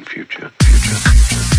and future. Future.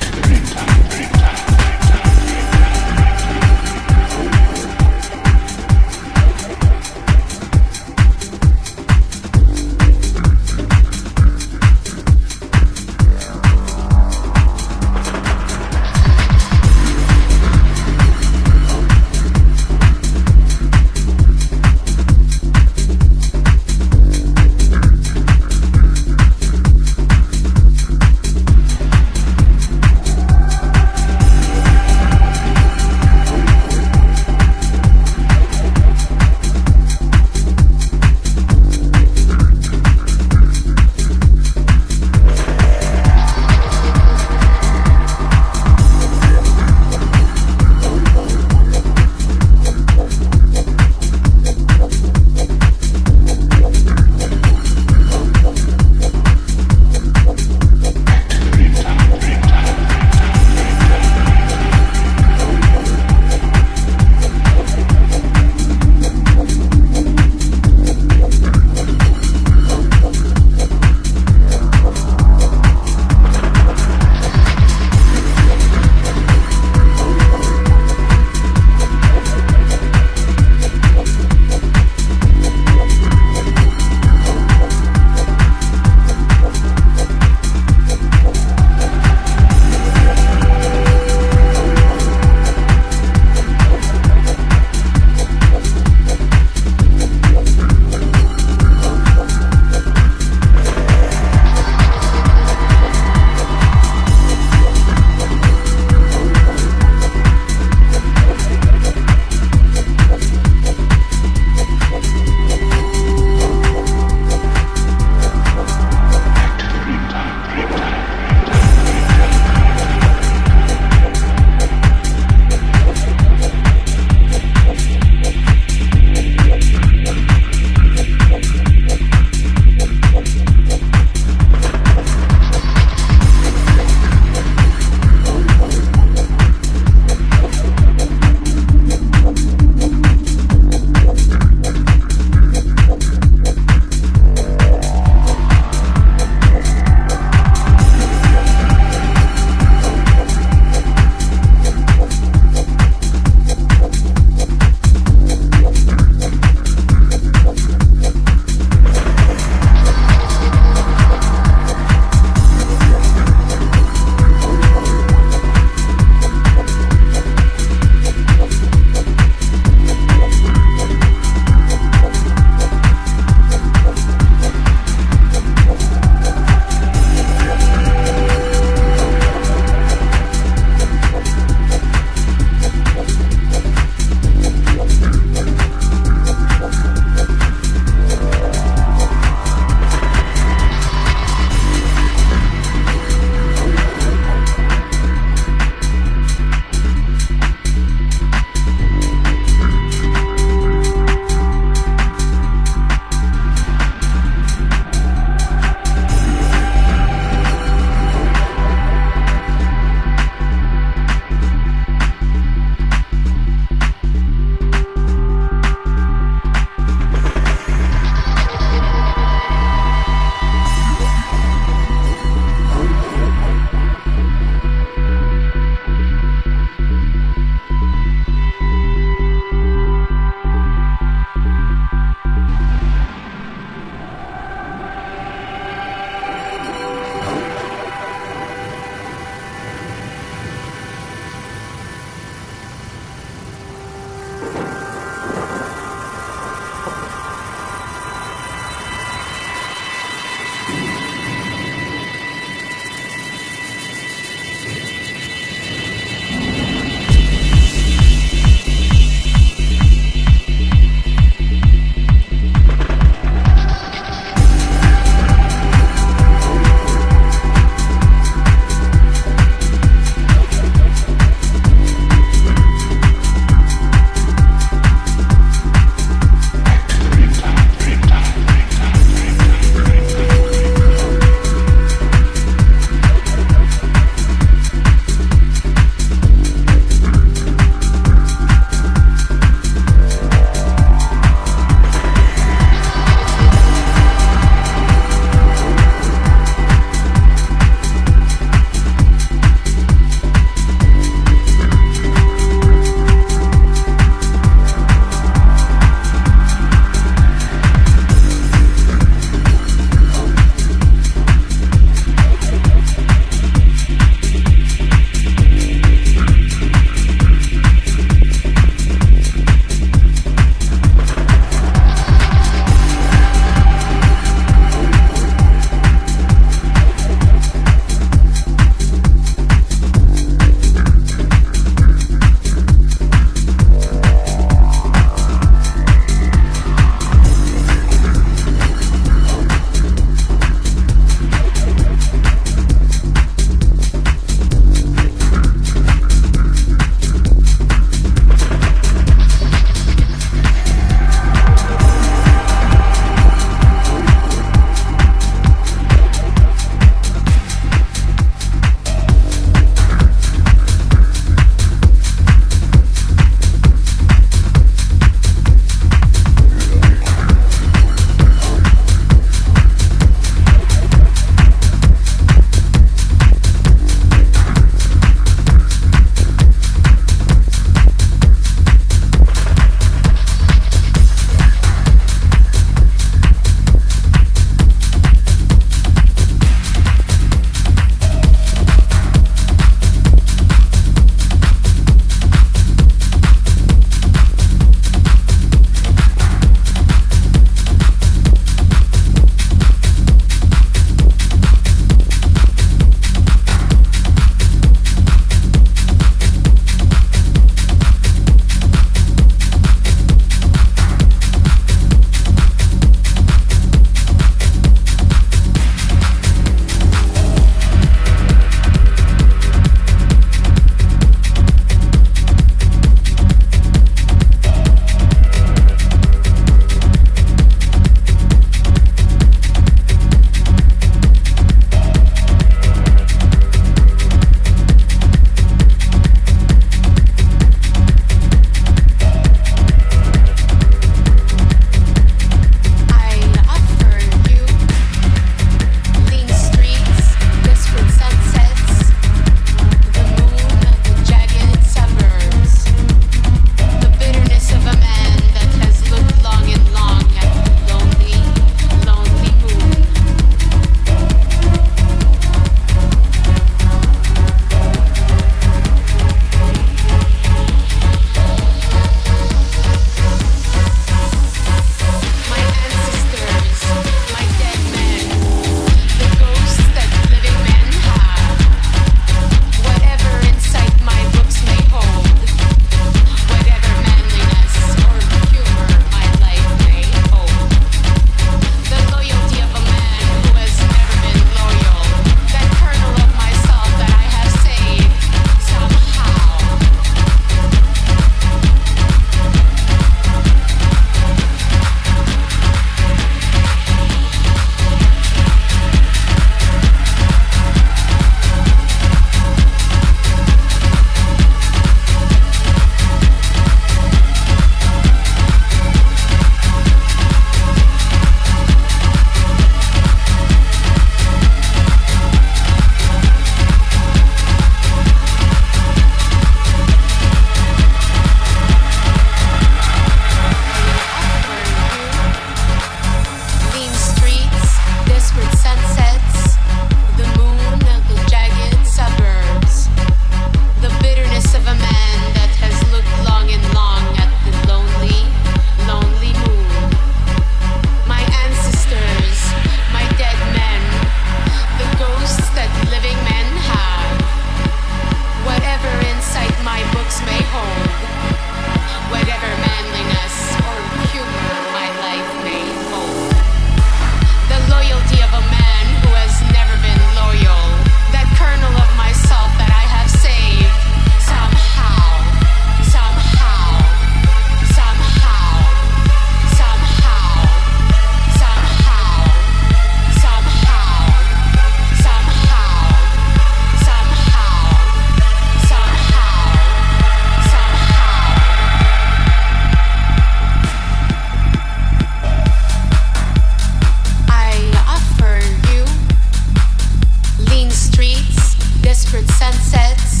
streets, desperate sunsets,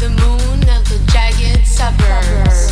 the moon of the jagged suburbs.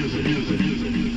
music.